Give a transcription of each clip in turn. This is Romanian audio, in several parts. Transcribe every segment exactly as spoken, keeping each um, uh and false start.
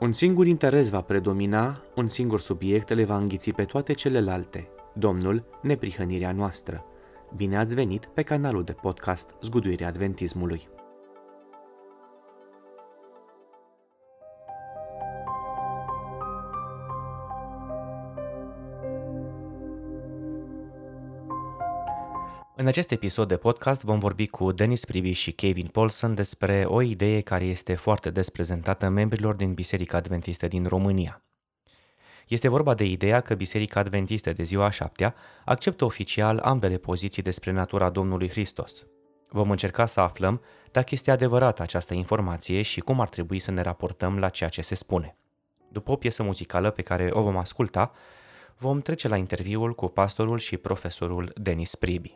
Un singur interes va predomina, un singur subiect le va înghiți pe toate celelalte, Domnul, neprihănirea noastră. Bine ați venit pe canalul de podcast Zguduirea Adventismului. În acest episod de podcast vom vorbi cu Dennis Priebe și Kevin Paulson despre o idee care este foarte des prezentată membrilor din Biserica Adventistă din România. Este vorba de ideea că Biserica Adventistă de Ziua a Șaptea acceptă oficial ambele poziții despre natura Domnului Hristos. Vom încerca să aflăm dacă este adevărată această informație și cum ar trebui să ne raportăm la ceea ce se spune. După o piesă muzicală pe care o vom asculta, vom trece la interviul cu pastorul și profesorul Dennis Priebe.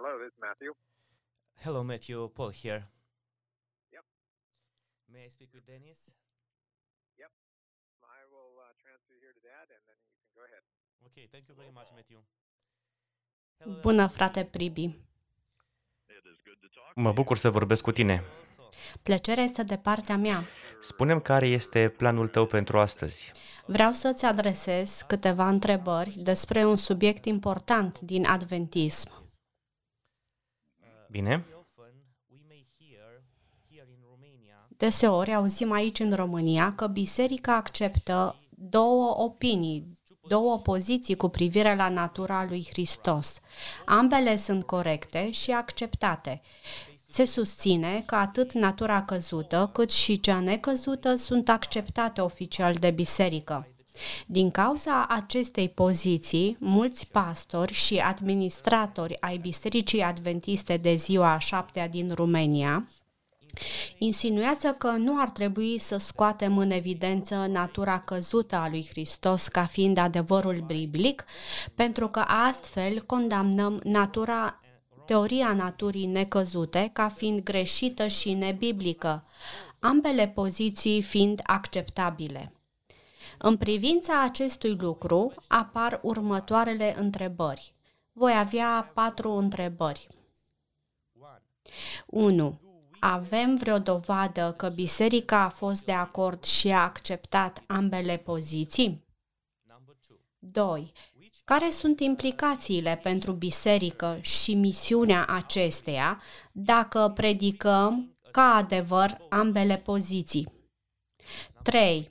Hello, this is Matthew. Hello, Matthew. Paul here. Yep. May I speak with Dennis? Yep. I will uh, transfer you here to Dad, and then you can go ahead. Okay, thank you very much, Matthew. Hello. Bună, frate Priebe. Mă bucur să vorbesc cu tine. Plăcerea este de partea mea. Spune-mi care este planul tău pentru astăzi. Vreau să-ți adresez câteva întrebări despre un subiect important din adventism. Bine. Deseori auzim aici în România că biserica acceptă două opinii, două poziții cu privire la natura lui Hristos. Ambele sunt corecte și acceptate. Se susține că atât natura căzută cât și cea necăzută sunt acceptate oficial de biserică. Din cauza acestei poziții, mulți pastori și administratori ai Bisericii Adventiste de Ziua a Șaptea din România insinuează că nu ar trebui să scoatem în evidență natura căzută a lui Hristos ca fiind adevărul biblic, pentru că astfel condamnăm natura, teoria naturii necăzute ca fiind greșită și nebiblică, ambele poziții fiind acceptabile. În privința acestui lucru apar următoarele întrebări. Voi avea patru întrebări. unu. Avem vreo dovadă că biserica a fost de acord și a acceptat ambele poziții? doi. Care sunt implicațiile pentru biserică și misiunea acesteia dacă predicăm ca adevăr ambele poziții? trei.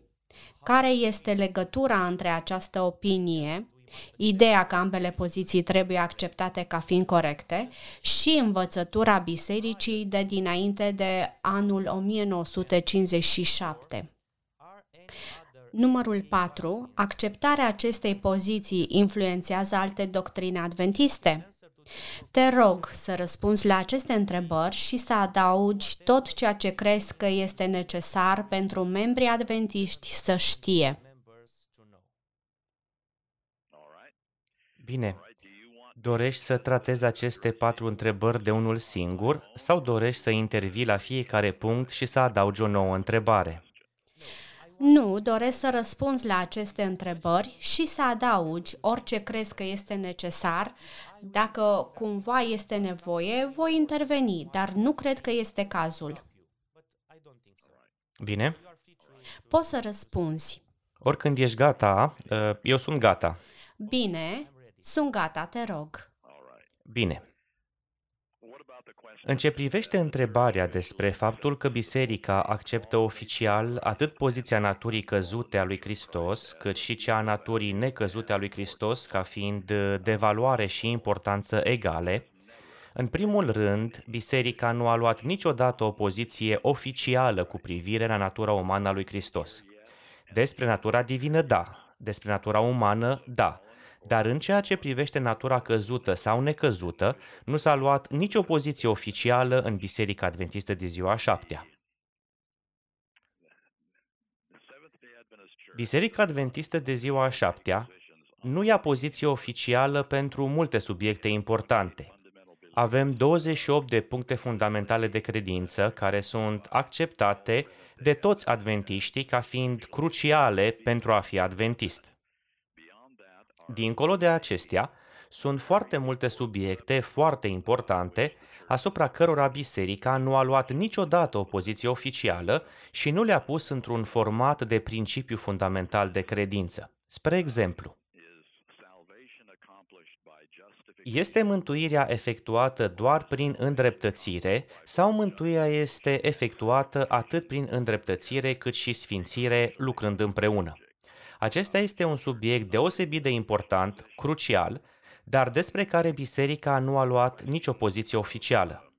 Care este legătura între această opinie, ideea că ambele poziții trebuie acceptate ca fiind corecte, și învățătura bisericii de dinainte de anul o mie nouă sute cincizeci și șapte. Numărul patru. Acceptarea acestei poziții influențează alte doctrine adventiste? Te rog să răspunzi la aceste întrebări și să adaugi tot ceea ce crezi că este necesar pentru membrii adventiști să știe. Bine, dorești să tratezi aceste patru întrebări de unul singur sau dorești să intervii la fiecare punct și să adaugi o nouă întrebare? Nu, doresc să răspunzi la aceste întrebări și să adaugi orice crezi că este necesar. Dacă cumva este nevoie, voi interveni, dar nu cred că este cazul. Bine. Poți să răspunzi. Oricând ești gata, eu sunt gata. Bine, sunt gata, te rog. Bine. În ce privește întrebarea despre faptul că biserica acceptă oficial atât poziția naturii căzute a lui Hristos, cât și cea a naturii necăzute a lui Hristos ca fiind de valoare și importanță egale, în primul rând, biserica nu a luat niciodată o poziție oficială cu privire la natura umană a lui Hristos. Despre natura divină, da. Despre natura umană, da. Dar în ceea ce privește natura căzută sau necăzută, nu s-a luat nicio poziție oficială în Biserica Adventistă de Ziua a Șaptea. Biserica Adventistă de Ziua a Șaptea nu ia poziție oficială pentru multe subiecte importante. Avem douăzeci și opt de puncte fundamentale de credință care sunt acceptate de toți adventiștii ca fiind cruciale pentru a fi adventist. Dincolo de acestea, sunt foarte multe subiecte foarte importante asupra cărora biserica nu a luat niciodată o poziție oficială și nu le-a pus într-un format de principiu fundamental de credință. Spre exemplu, este mântuirea efectuată doar prin îndreptățire sau mântuirea este efectuată atât prin îndreptățire cât și sfințire lucrând împreună? Acesta este un subiect deosebit de important, crucial, dar despre care biserica nu a luat nicio poziție oficială.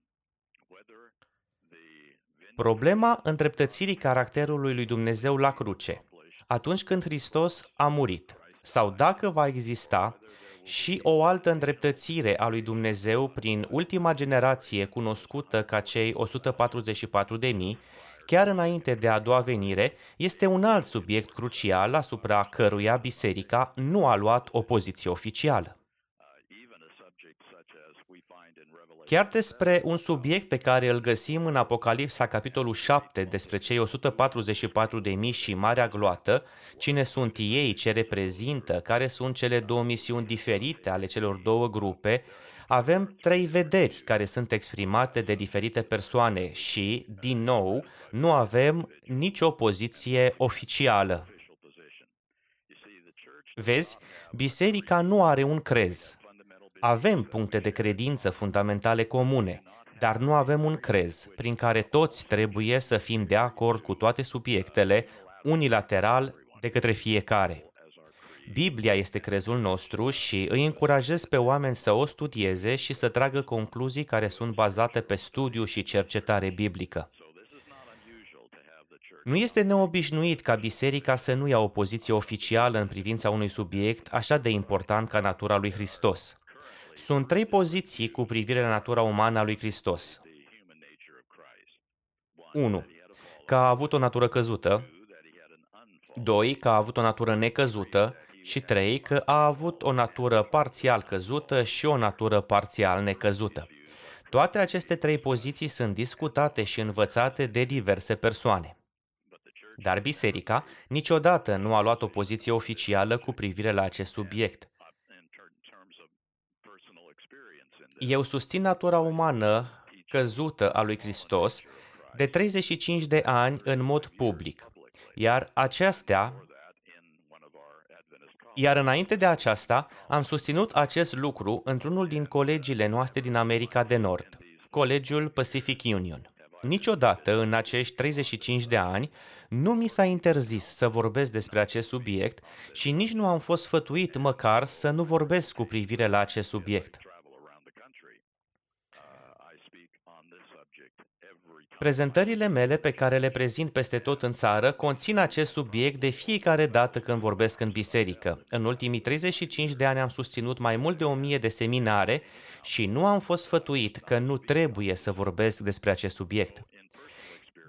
Problema îndreptățirii caracterului lui Dumnezeu la cruce, atunci când Hristos a murit, sau dacă va exista și o altă îndreptățire a lui Dumnezeu prin ultima generație cunoscută ca cei o sută patruzeci și patru de mii, chiar înainte de a doua venire, este un alt subiect crucial asupra căruia biserica nu a luat o poziție oficială. Chiar despre un subiect pe care îl găsim în Apocalipsa, capitolul șapte, despre cei o sută patruzeci și patru de mii și Marea Gloată, cine sunt ei, ce reprezintă, care sunt cele două misiuni diferite ale celor două grupe, avem trei vederi care sunt exprimate de diferite persoane și, din nou, nu avem nicio poziție oficială. Vezi, biserica nu are un crez. Avem puncte de credință fundamentale comune, dar nu avem un crez prin care toți trebuie să fim de acord cu toate subiectele, unilateral de către fiecare. Biblia este crezul nostru și îi încurajez pe oameni să o studieze și să tragă concluzii care sunt bazate pe studiu și cercetare biblică. Nu este neobișnuit ca biserica să nu ia o poziție oficială în privința unui subiect așa de important ca natura lui Hristos. Sunt trei poziții cu privire la natura umană a lui Hristos. unu. Că a avut o natură căzută. doi. Că a avut o natură necăzută. Și trei. Că a avut o natură parțial căzută și o natură parțial necăzută. Toate aceste trei poziții sunt discutate și învățate de diverse persoane. Dar biserica niciodată nu a luat o poziție oficială cu privire la acest subiect. Eu susțin natura umană căzută a lui Hristos de treizeci și cinci de ani în mod public, iar aceasta, iar înainte de aceasta am susținut acest lucru într-unul din colegiile noastre din America de Nord, Colegiul Pacific Union. Niciodată în acești treizeci și cinci de ani nu mi s-a interzis să vorbesc despre acest subiect și nici nu am fost sfătuit măcar să nu vorbesc cu privire la acest subiect. Prezentările mele pe care le prezint peste tot în țară conțin acest subiect de fiecare dată când vorbesc în biserică. În ultimii treizeci și cinci de ani am susținut mai mult de o mie de seminare și nu am fost sfătuit că nu trebuie să vorbesc despre acest subiect.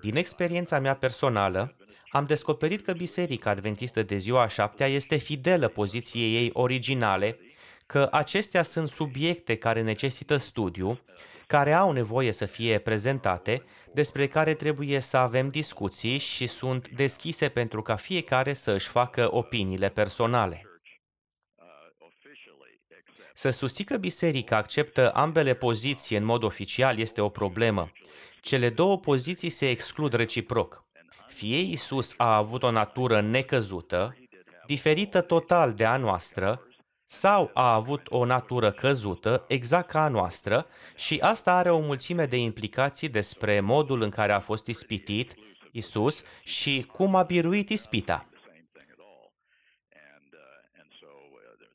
Din experiența mea personală, am descoperit că Biserica Adventistă de Ziua a Șaptea este fidelă poziției ei originale, că acestea sunt subiecte care necesită studiu, care au nevoie să fie prezentate, despre care trebuie să avem discuții și sunt deschise pentru ca fiecare să își facă opiniile personale. Să susții că biserica acceptă ambele poziții în mod oficial este o problemă. Cele două poziții se exclud reciproc. Fie Isus a avut o natură necăzută, diferită total de a noastră, sau a avut o natură căzută, exact ca a noastră, și asta are o mulțime de implicații despre modul în care a fost ispitit Isus și cum a biruit ispita.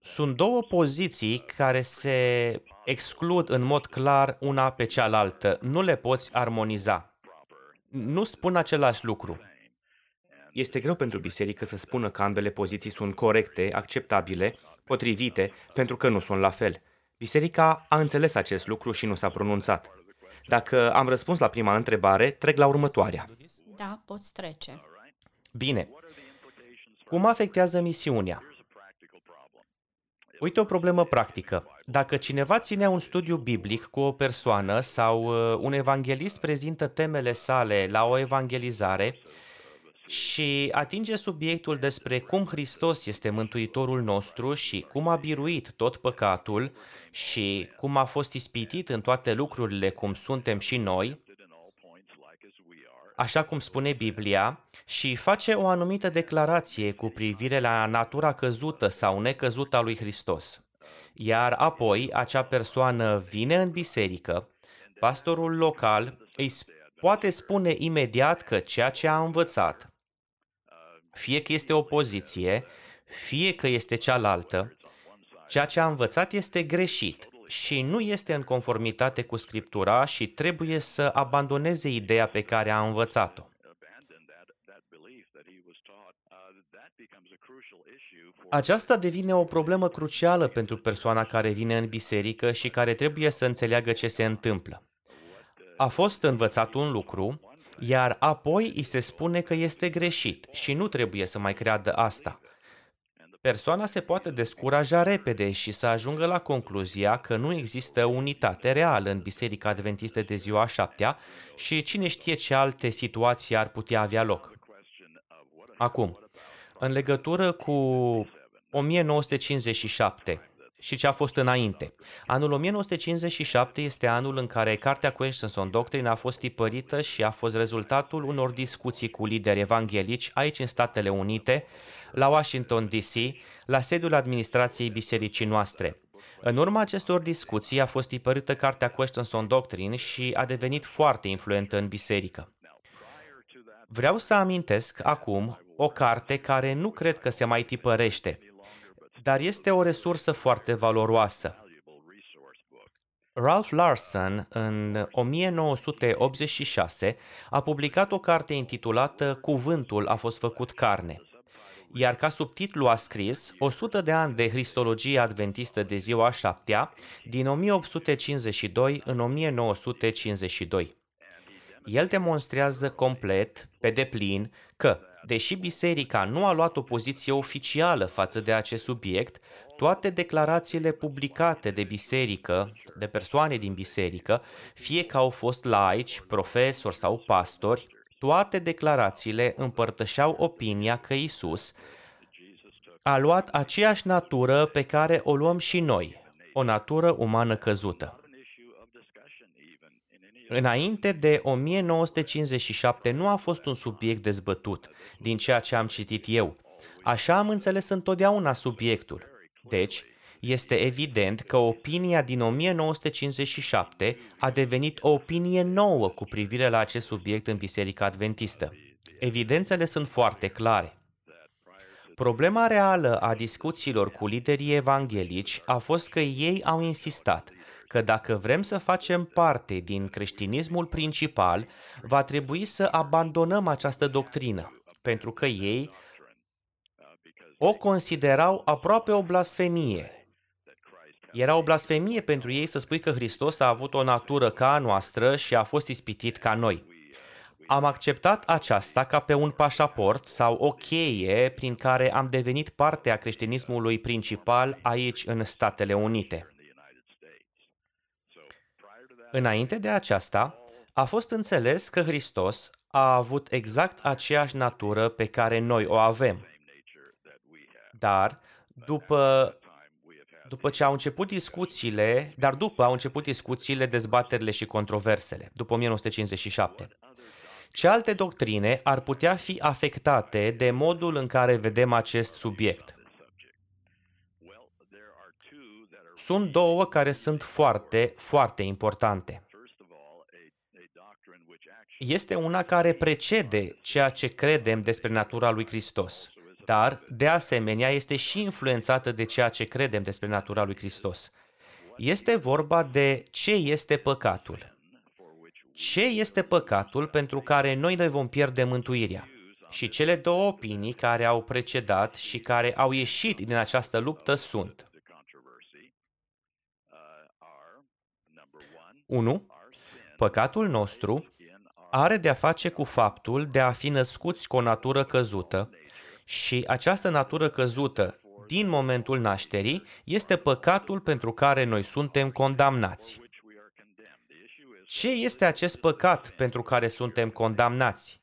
Sunt două poziții care se exclud în mod clar una pe cealaltă. Nu le poți armoniza. Nu spun același lucru. Este greu pentru biserică să spună că ambele poziții sunt corecte, acceptabile, potrivite, pentru că nu sunt la fel. Biserica a înțeles acest lucru și nu s-a pronunțat. Dacă am răspuns la prima întrebare, trec la următoarea. Da, poți trece. Bine. Cum afectează misiunea? Uite o problemă practică. Dacă cineva ține un studiu biblic cu o persoană sau un evanghelist prezintă temele sale la o evangelizare, și atinge subiectul despre cum Hristos este Mântuitorul nostru și cum a biruit tot păcatul și cum a fost ispitit în toate lucrurile cum suntem și noi, așa cum spune Biblia, și face o anumită declarație cu privire la natura căzută sau necăzută a lui Hristos. Iar apoi acea persoană vine în biserică, pastorul local îi poate spune imediat că ceea ce a învățat, fie că este o poziție, fie că este cealaltă, ceea ce a învățat este greșit și nu este în conformitate cu Scriptura și trebuie să abandoneze ideea pe care a învățat-o. Aceasta devine o problemă crucială pentru persoana care vine în biserică și care trebuie să înțeleagă ce se întâmplă. A fost învățat un lucru, iar apoi îi se spune că este greșit și nu trebuie să mai creadă asta. Persoana se poate descuraja repede și să ajungă la concluzia că nu există unitate reală în Biserica Adventistă de Ziua a Șaptea și cine știe ce alte situații ar putea avea loc. Acum, în legătură cu o mie nouă sute cincizeci și șapte, și ce a fost înainte. Anul o mie nouă sute cincizeci și șapte este anul în care cartea Questions on Doctrine a fost tipărită și a fost rezultatul unor discuții cu lideri evanghelici aici în Statele Unite, la Washington D C, la sediul administrației bisericii noastre. În urma acestor discuții a fost tipărită cartea Questions on Doctrine și a devenit foarte influentă în biserică. Vreau să amintesc acum o carte care nu cred că se mai tipărește, dar este o resursă foarte valoroasă. Ralph Larson, în o mie nouă sute optzeci și șase, a publicat o carte intitulată Cuvântul a fost făcut carne, iar ca subtitlu a scris o sută de ani de Cristologie Adventistă de Ziua a Șaptea, din o mie opt sute cincizeci și doi în o mie nouă sute cincizeci și doi. El demonstrează complet, pe deplin, că, deși biserica nu a luat o poziție oficială față de acest subiect, toate declarațiile publicate de biserică, de persoane din biserică, fie că au fost laici, profesori sau pastori, toate declarațiile împărtășeau opinia că Isus a luat aceeași natură pe care o luăm și noi, o natură umană căzută. Înainte de o mie nouă sute cincizeci și șapte nu a fost un subiect dezbătut, din ceea ce am citit eu. Așa am înțeles întotdeauna subiectul. Deci, este evident că opinia din o mie nouă sute cincizeci și șapte a devenit o opinie nouă cu privire la acest subiect în Biserica Adventistă. Evidențele sunt foarte clare. Problema reală a discuțiilor cu liderii evanghelici a fost că ei au insistat că dacă vrem să facem parte din creștinismul principal, va trebui să abandonăm această doctrină, pentru că ei o considerau aproape o blasfemie. Era o blasfemie pentru ei să spui că Hristos a avut o natură ca a noastră și a fost ispitit ca noi. Am acceptat aceasta ca pe un pașaport sau o cheie prin care am devenit parte a creștinismului principal aici în Statele Unite. Înainte de aceasta, a fost înțeles că Hristos a avut exact aceeași natură pe care noi o avem. Dar după, după ce au început discuțiile, dar după au început discuțiile, dezbaterile și controversele, după o mie nouă sute cincizeci și șapte. Ce alte doctrine ar putea fi afectate de modul în care vedem acest subiect? Sunt două care sunt foarte, foarte importante. Este una care precede ceea ce credem despre natura lui Hristos, dar, de asemenea, este și influențată de ceea ce credem despre natura lui Hristos. Este vorba de ce este păcatul. Ce este păcatul pentru care noi ne vom pierde mântuirea? Și cele două opinii care au precedat și care au ieșit din această luptă sunt: unu. Păcatul nostru are de-a face cu faptul de a fi născuți cu o natură căzută și această natură căzută din momentul nașterii este păcatul pentru care noi suntem condamnați. Ce este acest păcat pentru care suntem condamnați?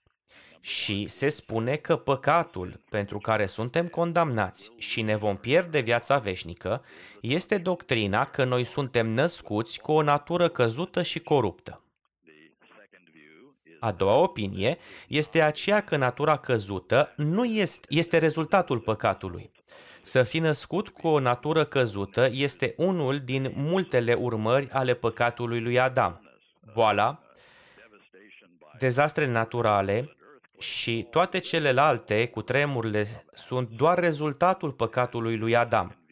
Și se spune că păcatul pentru care suntem condamnați și ne vom pierde viața veșnică este doctrina că noi suntem născuți cu o natură căzută și coruptă. A doua opinie este aceea că natura căzută nu este, este rezultatul păcatului. Să fi născut cu o natură căzută este unul din multele urmări ale păcatului lui Adam. Boala, dezastre naturale și toate celelalte cutremurile sunt doar rezultatul păcatului lui Adam.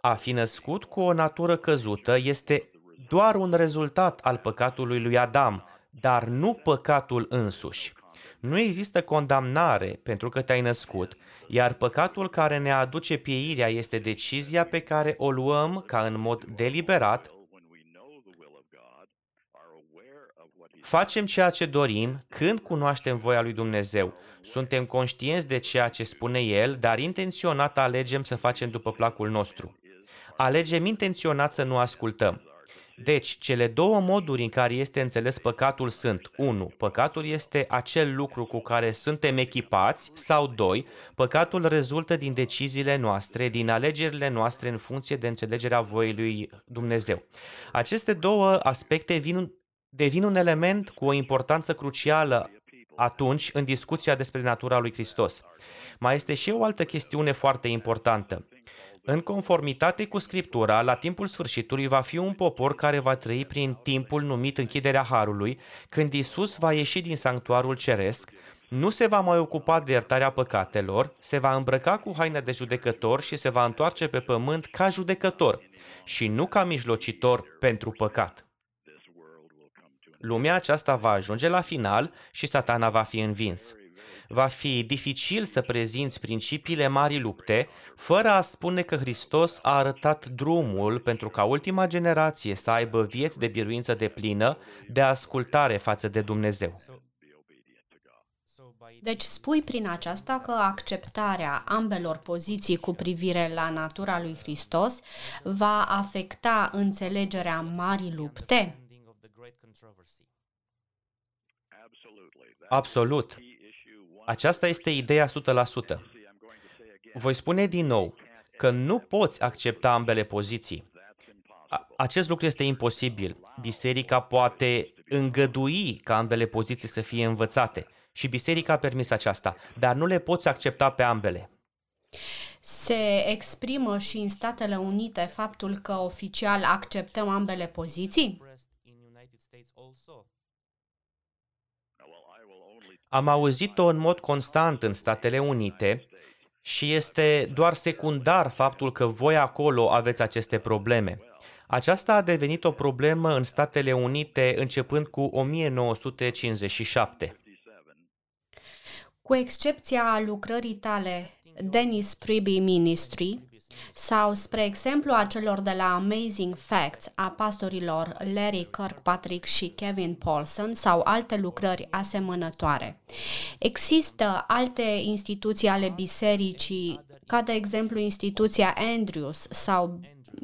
A fi născut cu o natură căzută este doar un rezultat al păcatului lui Adam, dar nu păcatul însuși. Nu există condamnare pentru că te-ai născut, iar păcatul care ne aduce pieirea este decizia pe care o luăm ca în mod deliberat. Facem ceea ce dorim când cunoaștem voia lui Dumnezeu. Suntem conștienți de ceea ce spune El, dar intenționat alegem să facem după placul nostru. Alegem intenționat să nu ascultăm. Deci, cele două moduri în care este înțeles păcatul sunt: unu. Păcatul este acel lucru cu care suntem echipați, sau doi. Păcatul rezultă din deciziile noastre, din alegerile noastre în funcție de înțelegerea voii lui Dumnezeu. Aceste două aspecte vin devin un element cu o importanță crucială atunci în discuția despre natura lui Hristos. Mai este și o altă chestiune foarte importantă. În conformitate cu Scriptura, la timpul sfârșitului va fi un popor care va trăi prin timpul numit închiderea Harului, când Isus va ieși din sanctuarul ceresc, nu se va mai ocupa de iertarea păcatelor, se va îmbrăca cu haine de judecător și se va întoarce pe pământ ca judecător și nu ca mijlocitor pentru păcat. Lumea aceasta va ajunge la final și Satana va fi învins. Va fi dificil să prezinți principiile marii lupte fără a spune că Hristos a arătat drumul pentru ca ultima generație să aibă vieți de biruință deplină, de ascultare față de Dumnezeu. Deci spui prin aceasta că acceptarea ambelor poziții cu privire la natura lui Hristos va afecta înțelegerea marii lupte? Absolut. Aceasta este ideea o sută la sută. Voi spune din nou că nu poți accepta ambele poziții. A- acest lucru este imposibil. Biserica poate îngădui ca ambele poziții să fie învățate. Și biserica a permis aceasta, dar nu le poți accepta pe ambele. Se exprimă și în Statele Unite faptul că oficial acceptăm ambele poziții? Am auzit-o în mod constant în Statele Unite și este doar secundar faptul că voi acolo aveți aceste probleme. Aceasta a devenit o problemă în Statele Unite începând cu o mie nouă sute cincizeci și șapte. Cu excepția lucrării tale, Dennis Priebe Ministry, sau, spre exemplu, a celor de la Amazing Facts, a pastorilor Larry Kirkpatrick și Kevin Paulson, sau alte lucrări asemănătoare. Există alte instituții ale bisericii, ca de exemplu instituția Andrews sau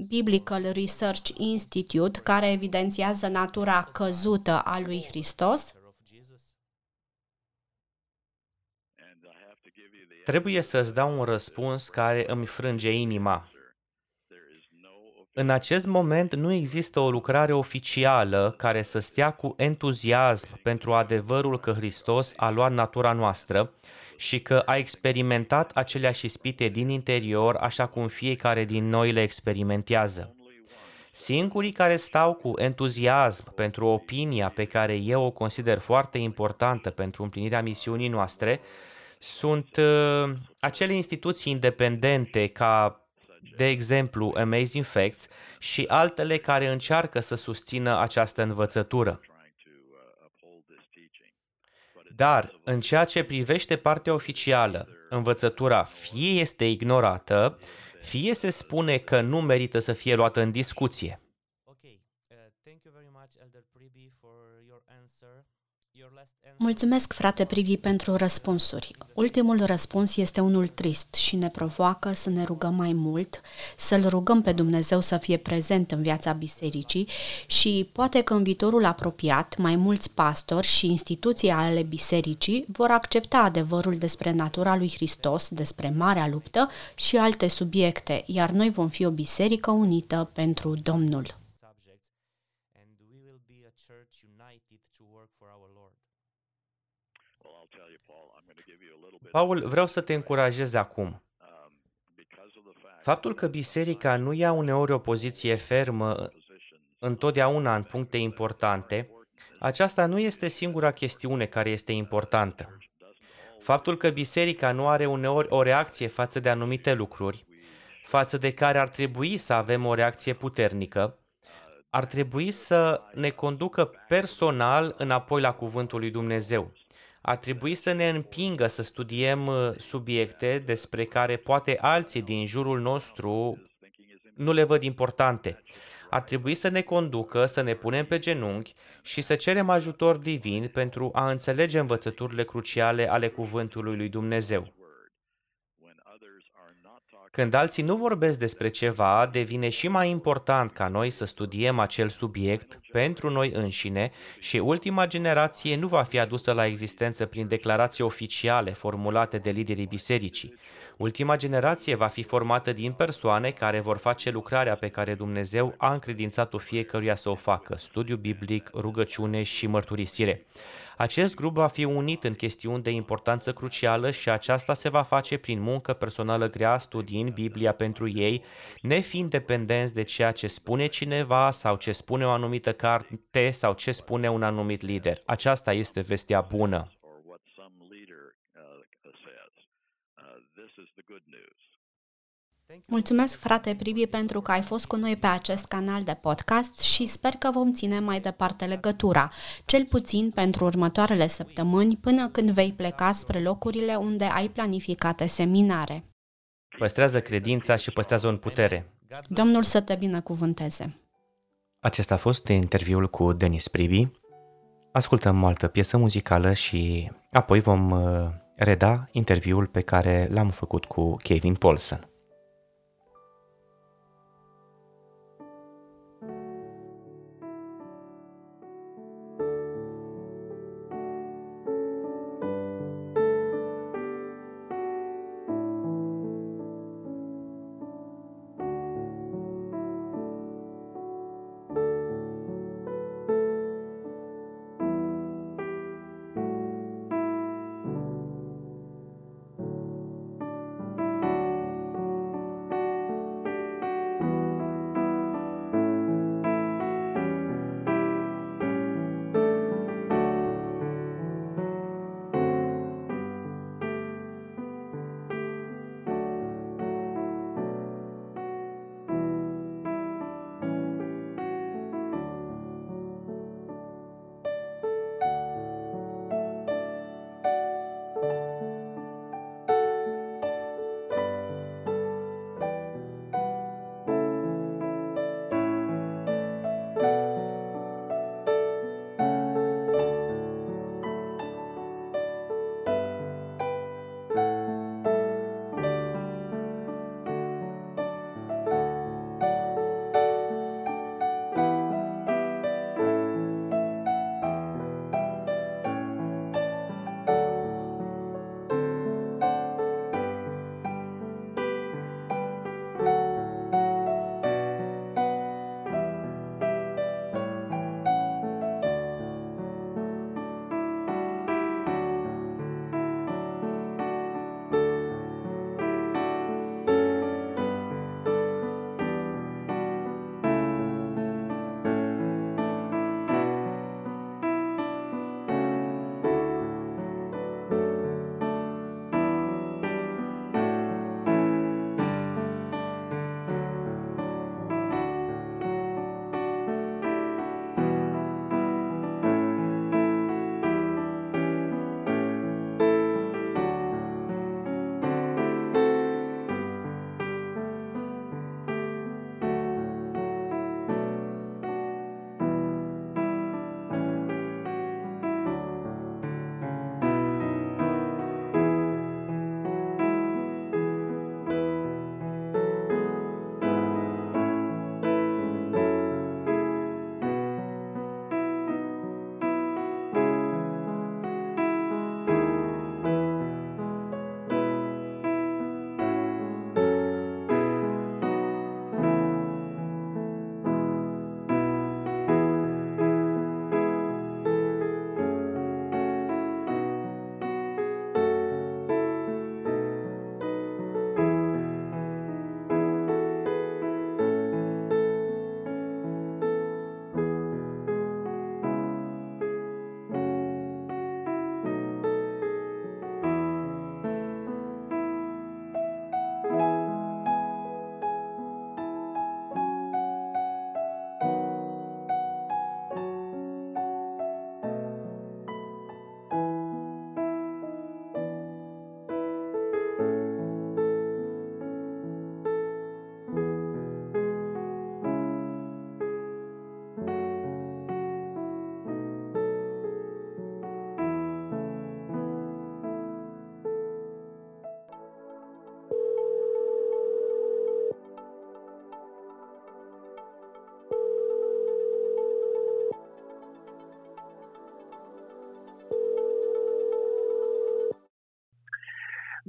Biblical Research Institute, care evidențiază natura căzută a lui Hristos? Trebuie să-ți dau un răspuns care îmi frânge inima. În acest moment nu există o lucrare oficială care să stea cu entuziasm pentru adevărul că Hristos a luat natura noastră și că a experimentat aceleași ispite din interior, așa cum fiecare din noi le experimentează. Singurii care stau cu entuziasm pentru opinia pe care eu o consider foarte importantă pentru împlinirea misiunii noastre, sunt uh, acele instituții independente ca, de exemplu, Amazing Facts și altele care încearcă să susțină această învățătură. Dar, în ceea ce privește partea oficială, învățătura fie este ignorată, fie se spune că nu merită să fie luată în discuție. Mulțumesc, frate Priebe, pentru răspunsuri. Ultimul răspuns este unul trist și ne provoacă să ne rugăm mai mult, să-L rugăm pe Dumnezeu să fie prezent în viața bisericii și poate că în viitorul apropiat mai mulți pastori și instituții ale bisericii vor accepta adevărul despre natura lui Hristos, despre marea luptă și alte subiecte, iar noi vom fi o biserică unită pentru Domnul. Paul, vreau să te încurajez acum. Faptul că biserica nu ia uneori o poziție fermă întotdeauna în puncte importante, aceasta nu este singura chestiune care este importantă. Faptul că biserica nu are uneori o reacție față de anumite lucruri, față de care ar trebui să avem o reacție puternică, ar trebui să ne conducă personal înapoi la Cuvântul lui Dumnezeu. Ar trebui să ne împingă să studiem subiecte despre care poate alții din jurul nostru nu le văd importante. Ar trebui să ne conducă, să ne punem pe genunchi și să cerem ajutor divin pentru a înțelege învățăturile cruciale ale Cuvântului lui Dumnezeu. Când alții nu vorbesc despre ceva, devine și mai important ca noi să studiem acel subiect pentru noi înșine și ultima generație nu va fi adusă la existență prin declarații oficiale formulate de liderii bisericii. Ultima generație va fi formată din persoane care vor face lucrarea pe care Dumnezeu a încredințat-o fiecăruia să o facă, studiu biblic, rugăciune și mărturisire. Acest grup va fi unit în chestiuni de importanță crucială și aceasta se va face prin muncă personală grea, studii, din Biblia pentru ei, nefiind dependenți de ceea ce spune cineva sau ce spune o anumită carte sau ce spune un anumit lider. Aceasta este vestea bună. Mulțumesc, frate Priebe, pentru că ai fost cu noi pe acest canal de podcast și sper că vom ține mai departe legătura, cel puțin pentru următoarele săptămâni, până când vei pleca spre locurile unde ai planificate seminare. Păstrează credința și păstrează-o în putere. Domnul să te binecuvânteze. Acesta a fost interviul cu Dennis Priebe. Ascultăm o altă piesă muzicală și apoi vom reda interviul pe care l-am făcut cu Kevin Paulson.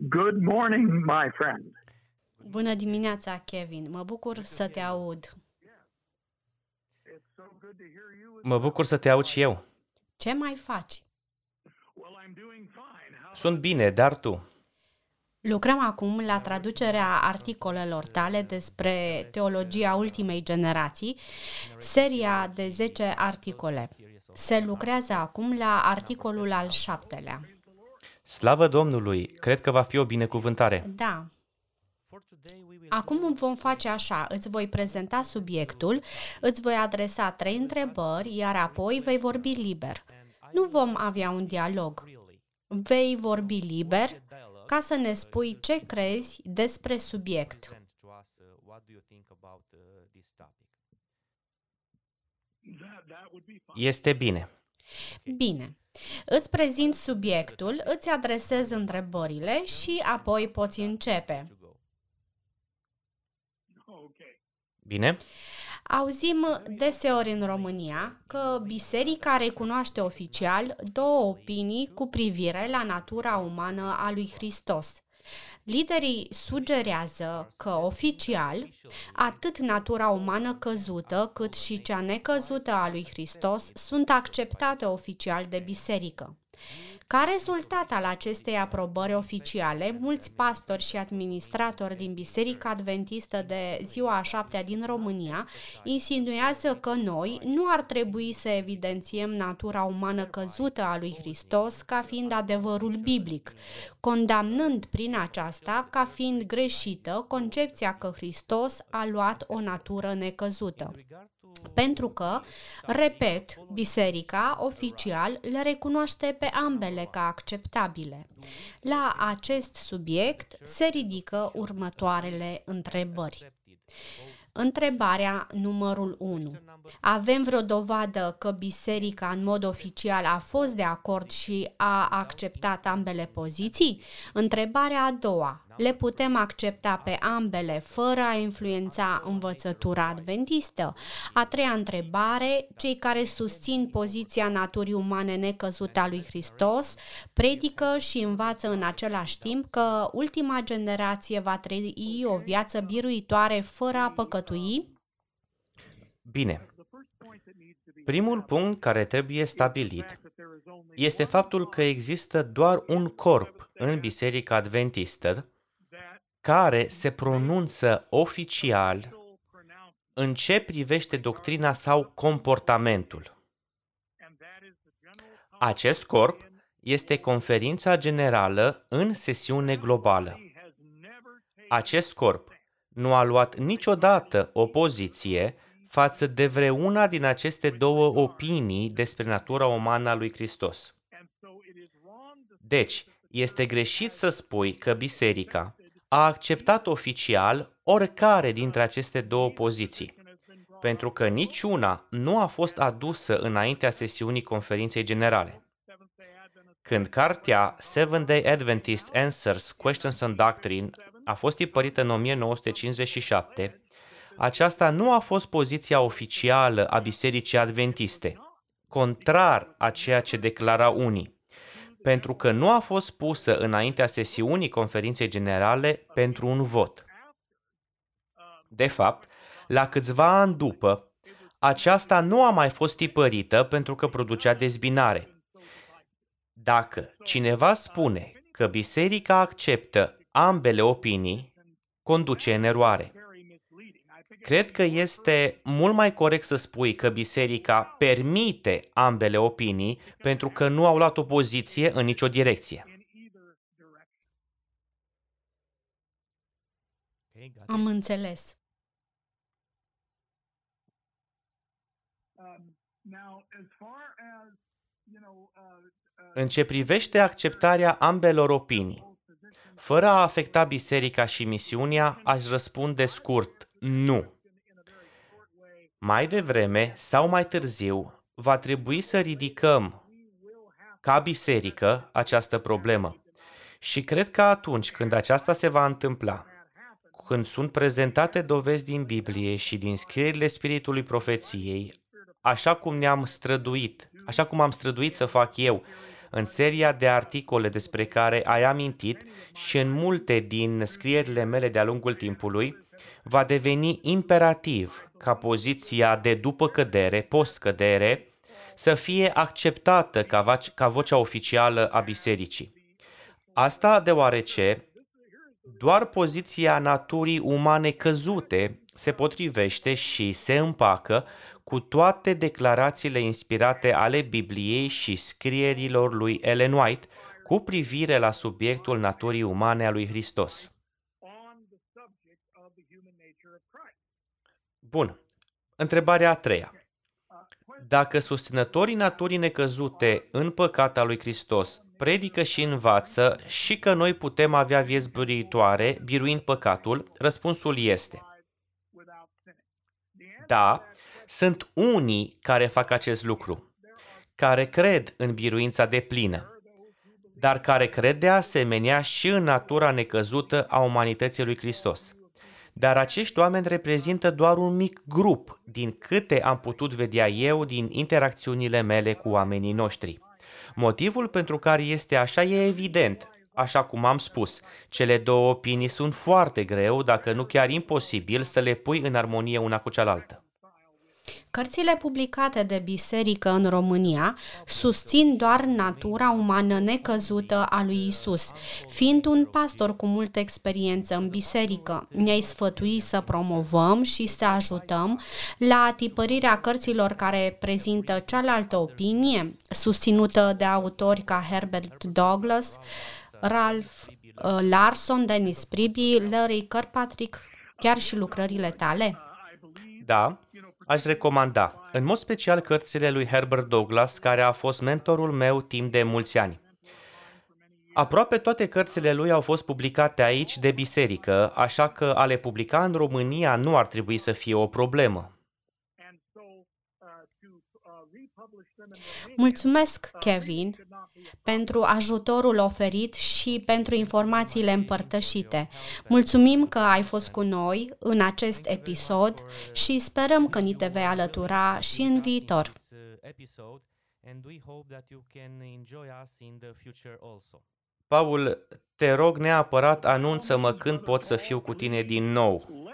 Good morning, my friend. Bună dimineața, Kevin. Mă bucur să te aud. Mă bucur să te aud și eu. Ce mai faci? Sunt bine, dar tu? Lucrăm acum la traducerea articolelor tale despre teologia ultimei generații, seria de zece articole. Se lucrează acum la articolul al șaptelea. Slavă Domnului! Cred că va fi o binecuvântare. Da. Acum vom face așa, îți voi prezenta subiectul, îți voi adresa trei întrebări, iar apoi vei vorbi liber. Nu vom avea un dialog. Vei vorbi liber ca să ne spui ce crezi despre subiect. Este bine. Bine. Îți prezint subiectul, îți adresez întrebările și apoi poți începe. Bine. Auzim deseori în România că biserica recunoaște oficial două opinii cu privire la natura umană a lui Hristos. Liderii sugerează că, oficial, atât natura umană căzută cât și cea necăzută a lui Hristos sunt acceptate oficial de biserică. Ca rezultat al acestei aprobări oficiale, mulți pastori și administratori din Biserica Adventistă de Ziua a Șaptea din România insinuează că noi nu ar trebui să evidențiem natura umană căzută a lui Hristos ca fiind adevărul biblic, condamnând prin aceasta ca fiind greșită concepția că Hristos a luat o natură necăzută. Pentru că, repet, biserica oficial le recunoaște pe ambele ca acceptabile. La acest subiect se ridică următoarele întrebări. Întrebarea numărul unu. Avem vreo dovadă că biserica în mod oficial a fost de acord și a acceptat ambele poziții? Întrebarea a doua. Le putem accepta pe ambele fără a influența învățătura adventistă? A treia întrebare. Cei care susțin poziția naturii umane necăzută a lui Hristos predică și învață în același timp că ultima generație va trăi o viață biruitoare fără a păcătui. Bine. Primul punct care trebuie stabilit este faptul că există doar un corp în Biserica Adventistă care se pronunță oficial în ce privește doctrina sau comportamentul. Acest corp este Conferința Generală în sesiune globală. Acest corp nu a luat niciodată o poziție față de vreuna din aceste două opinii despre natura umană a lui Hristos. Deci, este greșit să spui că biserica a acceptat oficial oricare dintre aceste două poziții, pentru că niciuna nu a fost adusă înaintea sesiunii conferinței generale. Când cartea Seventh-day Adventist Answers, Questions on Doctrine a fost tipărită în o mie nouă sute cincizeci și șapte, aceasta nu a fost poziția oficială a Bisericii Adventiste, contrar a ceea ce declara unii, pentru că nu a fost pusă înaintea sesiunii conferinței generale pentru un vot. De fapt, la câțiva ani după, aceasta nu a mai fost tipărită pentru că producea dezbinare. Dacă cineva spune că biserica acceptă ambele opinii, conduce în eroare. Cred că este mult mai corect să spui că biserica permite ambele opinii pentru că nu au luat o poziție în nicio direcție. Am înțeles. În ce privește acceptarea ambelor opinii, fără a afecta biserica și misiunea, aș răspunde scurt, nu. Mai devreme sau mai târziu, va trebui să ridicăm ca biserică această problemă. Și cred că atunci când aceasta se va întâmpla, când sunt prezentate dovezi din Biblie și din scrierile Spiritului Profeției, așa cum ne-am străduit, așa cum am străduit să fac eu, în seria de articole despre care ai amintit și în multe din scrierile mele de-a lungul timpului, va deveni imperativ ca poziția de după cădere, post-cădere, să fie acceptată ca vocea oficială a bisericii. Asta deoarece Doar poziția naturii umane căzute se potrivește și se împacă cu toate declarațiile inspirate ale Bibliei și scrierilor lui Ellen White cu privire la subiectul naturii umane a lui Hristos. Bun. Întrebarea a treia. Dacă susținătorii naturii necăzute în păcata lui Hristos predică și învață și că noi putem avea vieți biruitoare biruind păcatul, răspunsul este: da, sunt unii care fac acest lucru, care cred în biruința deplină, dar care cred de asemenea și în natura necăzută a umanității lui Hristos. Dar acești oameni reprezintă doar un mic grup din câte am putut vedea eu din interacțiunile mele cu oamenii noștri. Motivul pentru care este așa e evident, așa cum am spus. Cele două opinii sunt foarte greu, dacă nu chiar imposibil, să le pui în armonie una cu cealaltă. Cărțile publicate de biserică în România susțin doar natura umană necăzută a lui Isus. Fiind un pastor cu multă experiență în biserică, ne-ai sfătuit să promovăm și să ajutăm la tipărirea cărților care prezintă cealaltă opinie, susținută de autori ca Herbert Douglas, Ralph Larson, Dennis Priebe, Larry Kirkpatrick, chiar și lucrările tale? Da. Aș recomanda, în mod special, cărțile lui Herbert Douglas, care a fost mentorul meu timp de mulți ani. Aproape toate cărțile lui au fost publicate aici de biserică, așa că a le publica în România nu ar trebui să fie o problemă. Mulțumesc, Kevin, pentru ajutorul oferit și pentru informațiile împărtășite. Mulțumim că ai fost cu noi în acest episod și sperăm că ni te vei alătura și în viitor. Paul, te rog neapărat, anunță-mă când pot să fiu cu tine din nou.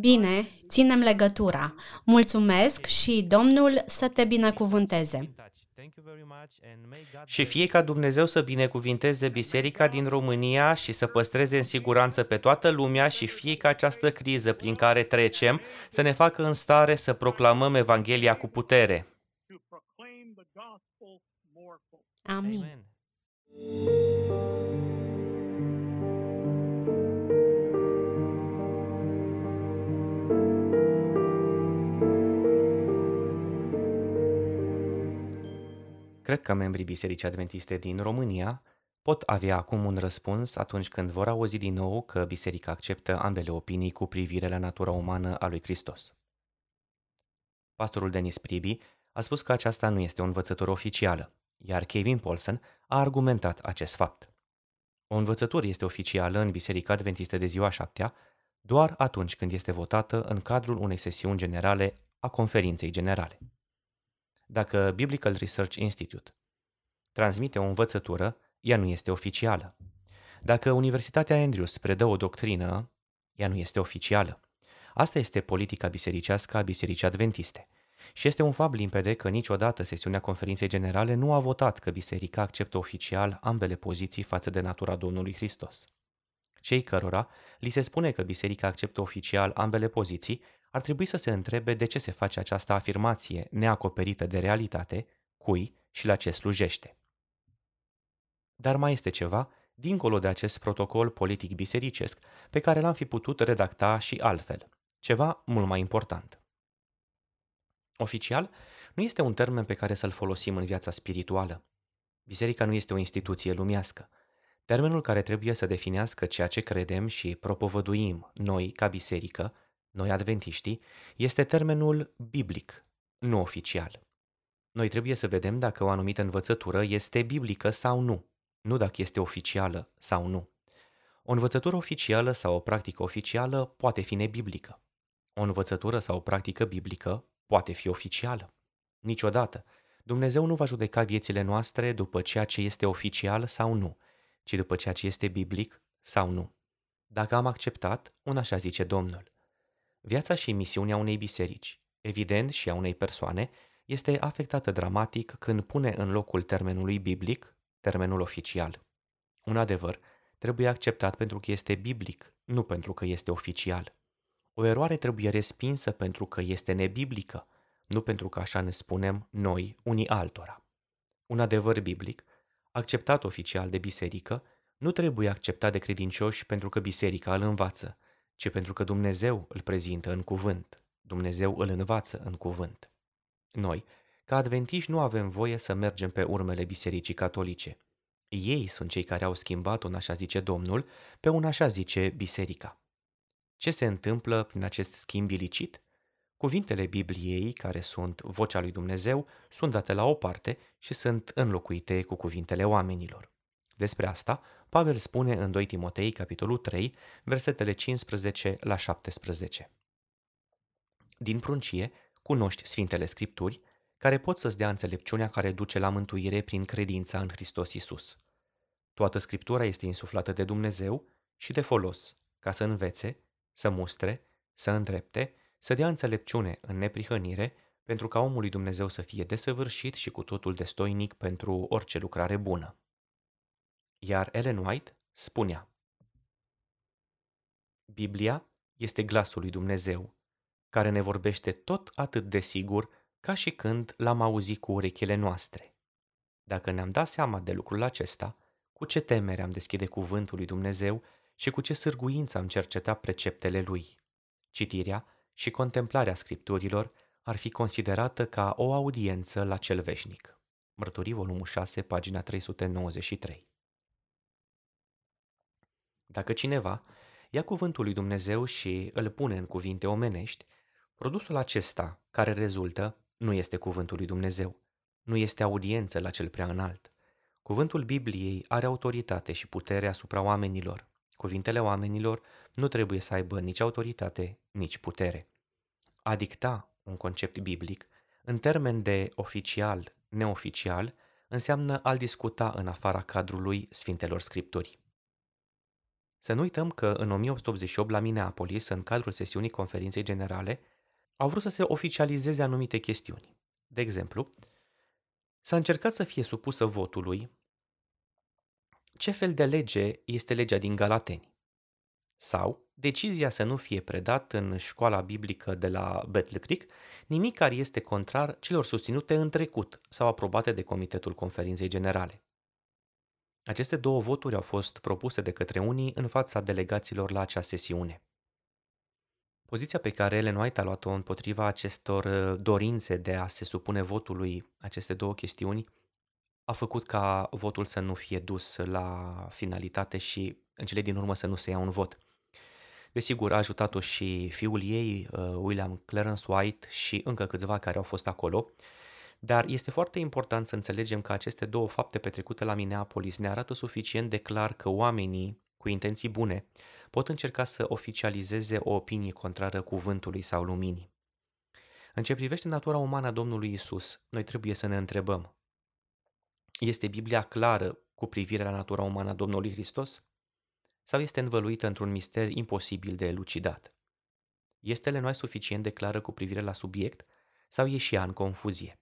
Bine, ținem legătura. Mulțumesc și Domnul să te binecuvânteze. Și fie ca Dumnezeu să binecuvinteze biserica din România și să păstreze în siguranță pe toată lumea și fie ca această criză prin care trecem să ne facă în stare să proclamăm Evanghelia cu putere. Amin. Cred că membrii Bisericii Adventiste din România pot avea acum un răspuns atunci când vor auzi din nou că biserica acceptă ambele opinii cu privire la natura umană a lui Hristos. Pastorul Dennis Priebe a spus că aceasta nu este o învățătură oficială, iar Kevin Paulson a argumentat acest fapt. O învățătură este oficială în Biserica Adventistă de Ziua a Șaptea doar atunci când este votată în cadrul unei sesiuni generale a conferinței generale. Dacă Biblical Research Institute transmite o învățătură, ea nu este oficială. Dacă Universitatea Andrews predă o doctrină, ea nu este oficială. Asta este politica bisericească a Bisericii Adventiste. Și este un fapt limpede că niciodată sesiunea conferinței generale nu a votat că biserica acceptă oficial ambele poziții față de natura Domnului Hristos. Cei cărora li se spune că biserica acceptă oficial ambele poziții ar trebui să se întrebe de ce se face această afirmație neacoperită de realitate, cui și la ce slujește. Dar mai este ceva, dincolo de acest protocol politic bisericesc, pe care l-am fi putut redacta și altfel, ceva mult mai important. Oficial, nu este un termen pe care să-l folosim în viața spirituală. Biserica nu este o instituție lumească. Termenul care trebuie să definească ceea ce credem și propovăduim noi ca biserică, noi adventiștii, este termenul biblic, nu oficial. Noi trebuie să vedem dacă o anumită învățătură este biblică sau nu, nu dacă este oficială sau nu. O învățătură oficială sau o practică oficială poate fi nebiblică. O învățătură sau o practică biblică poate fi oficială. Niciodată. Dumnezeu nu va judeca viețile noastre după ceea ce este oficial sau nu, ci după ceea ce este biblic sau nu. Dacă am acceptat, un așa zice Domnul. Viața și misiunea unei biserici, evident și a unei persoane, este afectată dramatic când pune în locul termenului biblic termenul oficial. Un adevăr, trebuie acceptat pentru că este biblic, nu pentru că este oficial. O eroare trebuie respinsă pentru că este nebiblică, nu pentru că așa ne spunem noi unii altora. Un adevăr biblic, acceptat oficial de biserică, nu trebuie acceptat de credincioși pentru că biserica îl învață, ci pentru că Dumnezeu îl prezintă în cuvânt. Dumnezeu îl învață în cuvânt. Noi, ca adventiști, nu avem voie să mergem pe urmele bisericii catolice. Ei sunt cei care au schimbat un așa zice Domnul pe un așa zice biserica. Ce se întâmplă prin acest schimb ilicit? Cuvintele Bibliei, care sunt vocea lui Dumnezeu, sunt date la o parte și sunt înlocuite cu cuvintele oamenilor. Despre asta, Pavel spune în doi Timotei, capitolul trei, versetele cincisprezece la șaptesprezece. Din pruncie, cunoști Sfintele Scripturi, care pot să-ți dea înțelepciunea care duce la mântuire prin credința în Hristos Isus. Toată Scriptura este insuflată de Dumnezeu și de folos, ca să învețe, să mustre, să îndrepte, să dea înțelepciune în neprihănire, pentru ca omul lui Dumnezeu să fie desăvârșit și cu totul destoinic pentru orice lucrare bună. Iar Ellen White spunea: Biblia este glasul lui Dumnezeu, care ne vorbește tot atât de sigur ca și când l-am auzit cu urechile noastre. Dacă ne-am dat seama de lucrul acesta, cu ce temere am deschide cuvântul lui Dumnezeu și cu ce sârguință am cercetat preceptele lui. Citirea și contemplarea Scripturilor ar fi considerată ca o audiență la cel veșnic. Mărturii, volumul șase, pagina trei sute nouăzeci și trei. Dacă cineva ia cuvântul lui Dumnezeu și îl pune în cuvinte omenești, produsul acesta care rezultă nu este cuvântul lui Dumnezeu, nu este audiență la cel prea înalt. Cuvântul Bibliei are autoritate și putere asupra oamenilor. Cuvintele oamenilor nu trebuie să aibă nici autoritate, nici putere. A dicta un concept biblic, în termen de oficial, neoficial, înseamnă a-l discuta în afara cadrului Sfintelor Scripturi. Să nu uităm că în o mie opt sute optzeci și opt la Minneapolis, în cadrul sesiunii conferinței generale, au vrut să se oficializeze anumite chestiuni. De exemplu, s-a încercat să fie supusă votului ce fel de lege este legea din Galateni sau decizia să nu fie predat în școala biblică de la Battle Creek nimic care este contrar celor susținute în trecut sau aprobate de Comitetul Conferinței Generale. Aceste două voturi au fost propuse de către unii în fața delegaților la acea sesiune. Poziția pe care Ellen White a luat-o împotriva acestor dorințe de a se supune votului aceste două chestiuni a făcut ca votul să nu fie dus la finalitate și în cele din urmă să nu se ia un vot. Desigur, a ajutat-o și fiul ei, William Clarence White, și încă câțiva care au fost acolo, dar este foarte important să înțelegem că aceste două fapte petrecute la Minneapolis ne arată suficient de clar că oamenii cu intenții bune pot încerca să oficializeze o opinie contrară cuvântului sau luminii. În ce privește natura umană a Domnului Isus, noi trebuie să ne întrebăm: este Biblia clară cu privire la natura umană a Domnului Hristos? Sau este învăluită într-un mister imposibil de elucidat? Este Ellen White suficient de clară cu privire la subiect sau e și ea în confuzie?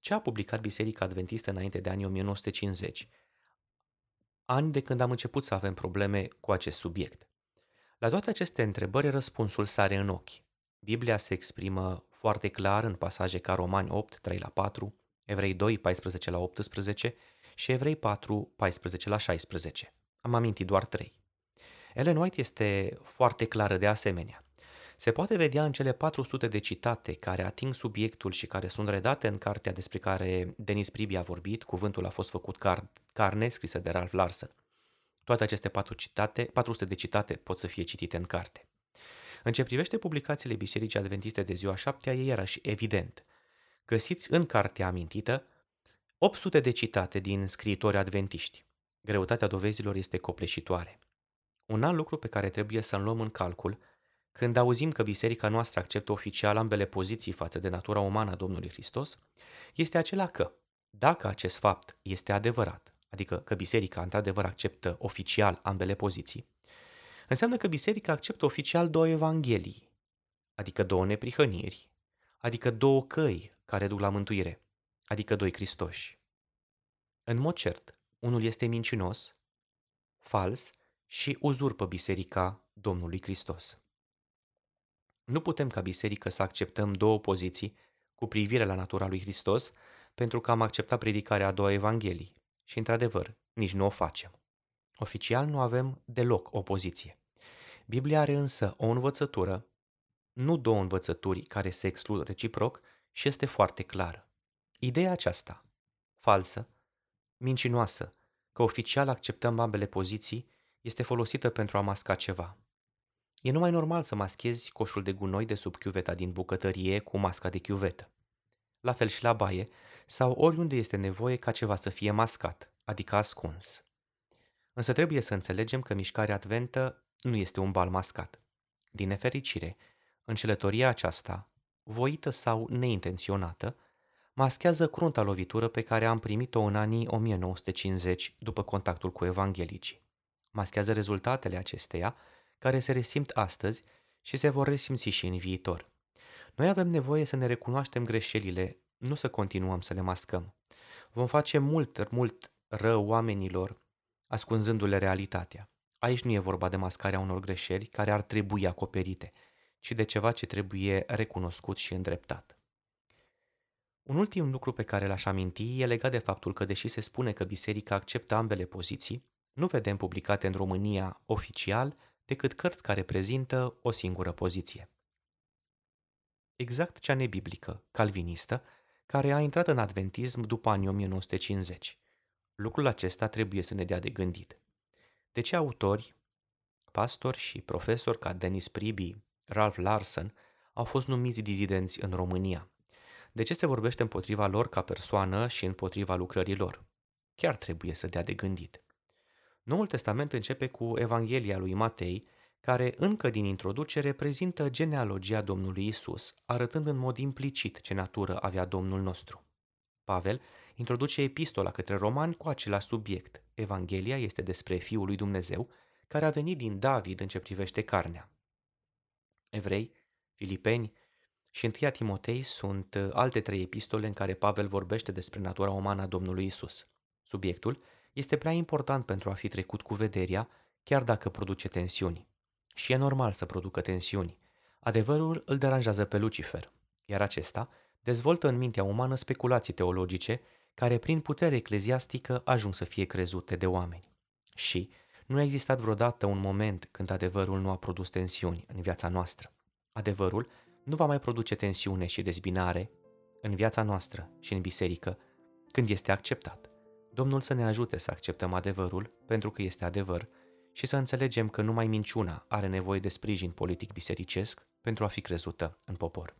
Ce a publicat Biserica Adventistă înainte de anii o mie nouă sute cincizeci, ani de când am început să avem probleme cu acest subiect? La toate aceste întrebări, răspunsul sare în ochi. Biblia se exprimă foarte clar în pasaje ca Romani opt, trei la patru, Evrei doi, paisprezece la optsprezece și Evrei patru, paisprezece la șaisprezece. Am amintit doar trei. Ellen White este foarte clară de asemenea. Se poate vedea în cele patru sute de citate care ating subiectul și care sunt redate în cartea despre care Dennis Priebe a vorbit, Cuvântul a fost făcut car- carne, scrisă de Ralph Larson. Toate aceste patru sute citate, patru sute de citate pot să fie citite în carte. În ce privește publicațiile Bisericii Adventiste de Ziua a Șaptea, e iarăși evident. Găsiți în cartea amintită opt sute de citate din scriitori adventiști. Greutatea dovezilor este copleșitoare. Un alt lucru pe care trebuie să-l luăm în calcul când auzim că biserica noastră acceptă oficial ambele poziții față de natura umană a Domnului Hristos, este acela că, dacă acest fapt este adevărat, adică că biserica într-adevăr acceptă oficial ambele poziții, înseamnă că biserica acceptă oficial două evanghelii, adică două neprihăniri, adică două căi care duc la mântuire, adică doi Hristoși. În mod cert, unul este mincinos, fals și uzurpă Biserica Domnului Hristos. Nu putem ca biserică să acceptăm două poziții cu privire la natura lui Hristos pentru că am acceptat predicarea a doua Evanghelii și, într-adevăr, nici nu o facem. Oficial nu avem deloc o poziție. Biblia are însă o învățătură, nu două învățături care se exclud reciproc, și este foarte clară. Ideea aceasta, falsă, mincinoasă, că oficial acceptăm ambele poziții, este folosită pentru a masca ceva. E numai normal să maschezi coșul de gunoi de sub chiuveta din bucătărie cu masca de chiuvetă. La fel și la baie sau oriunde este nevoie ca ceva să fie mascat, adică ascuns. Însă trebuie să înțelegem că mișcarea adventă nu este un bal mascat. Din nefericire, înșelătoria aceasta, voită sau neintenționată, maschează crunta lovitură pe care am primit-o în anii o mie nouă sute cincizeci după contactul cu evanghelicii. Maschează rezultatele acesteia, care se resimt astăzi și se vor resimți și în viitor. Noi avem nevoie să ne recunoaștem greșelile, nu să continuăm să le mascăm. Vom face mult, mult rău oamenilor, ascunzându-le realitatea. Aici nu e vorba de mascarea unor greșeli care ar trebui acoperite, ci de ceva ce trebuie recunoscut și îndreptat. Un ultim lucru pe care l-aș aminti e legat de faptul că, deși se spune că biserica acceptă ambele poziții, nu vedem publicate în România oficial decât cărți care prezintă o singură poziție. Exact cea nebiblică, calvinistă, care a intrat în adventism după anii o mie nouă sute cincizeci. Lucrul acesta trebuie să ne dea de gândit. De ce autori, pastori și profesori ca Dennis Priebe, Ralph Larson, au fost numiți dizidenți în România? De ce se vorbește împotriva lor ca persoană și împotriva lucrărilor? Chiar trebuie să dea de gândit. Noul Testament începe cu Evanghelia lui Matei, care încă din introducere prezintă genealogia Domnului Isus, arătând în mod implicit ce natură avea Domnul nostru. Pavel introduce epistola către romani cu același subiect. Evanghelia este despre Fiul lui Dumnezeu, care a venit din David în ce privește carnea. Evrei, Filipeni și întâia Timotei sunt alte trei epistole în care Pavel vorbește despre natura umană a Domnului Isus. Subiectul este prea important pentru a fi trecut cu vederea, chiar dacă produce tensiuni. Și e normal să producă tensiuni. Adevărul îl deranjează pe Lucifer, iar acesta dezvoltă în mintea umană speculații teologice care prin putere ecleziastică ajung să fie crezute de oameni. Și nu a existat vreodată un moment când adevărul nu a produs tensiuni în viața noastră. Adevărul nu va mai produce tensiune și dezbinare în viața noastră și în biserică când este acceptat. Domnul să ne ajute să acceptăm adevărul pentru că este adevăr și să înțelegem că numai minciuna are nevoie de sprijin politic bisericesc pentru a fi crezută în popor.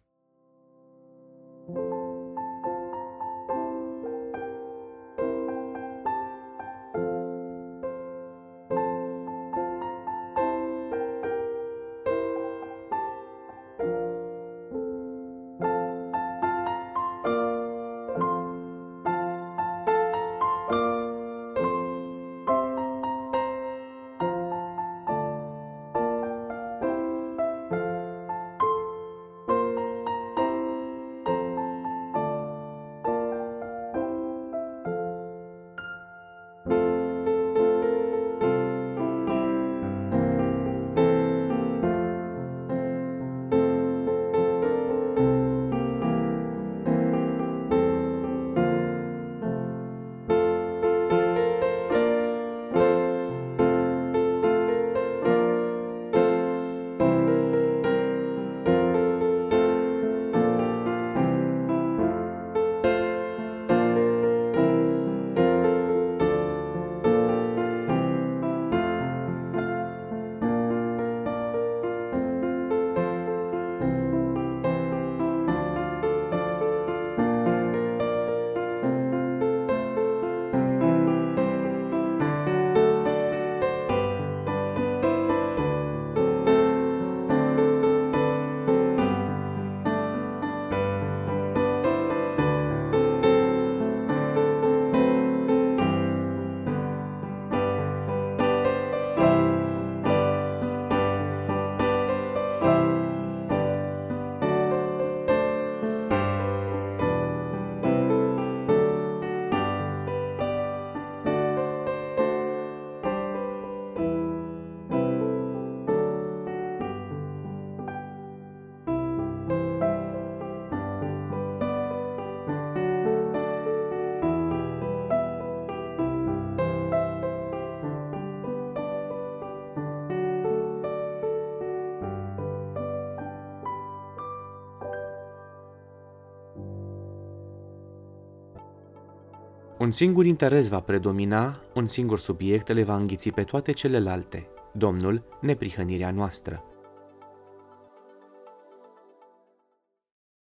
Un singur interes va predomina, un singur subiect le va înghiți pe toate celelalte, Domnul, neprihănirea noastră.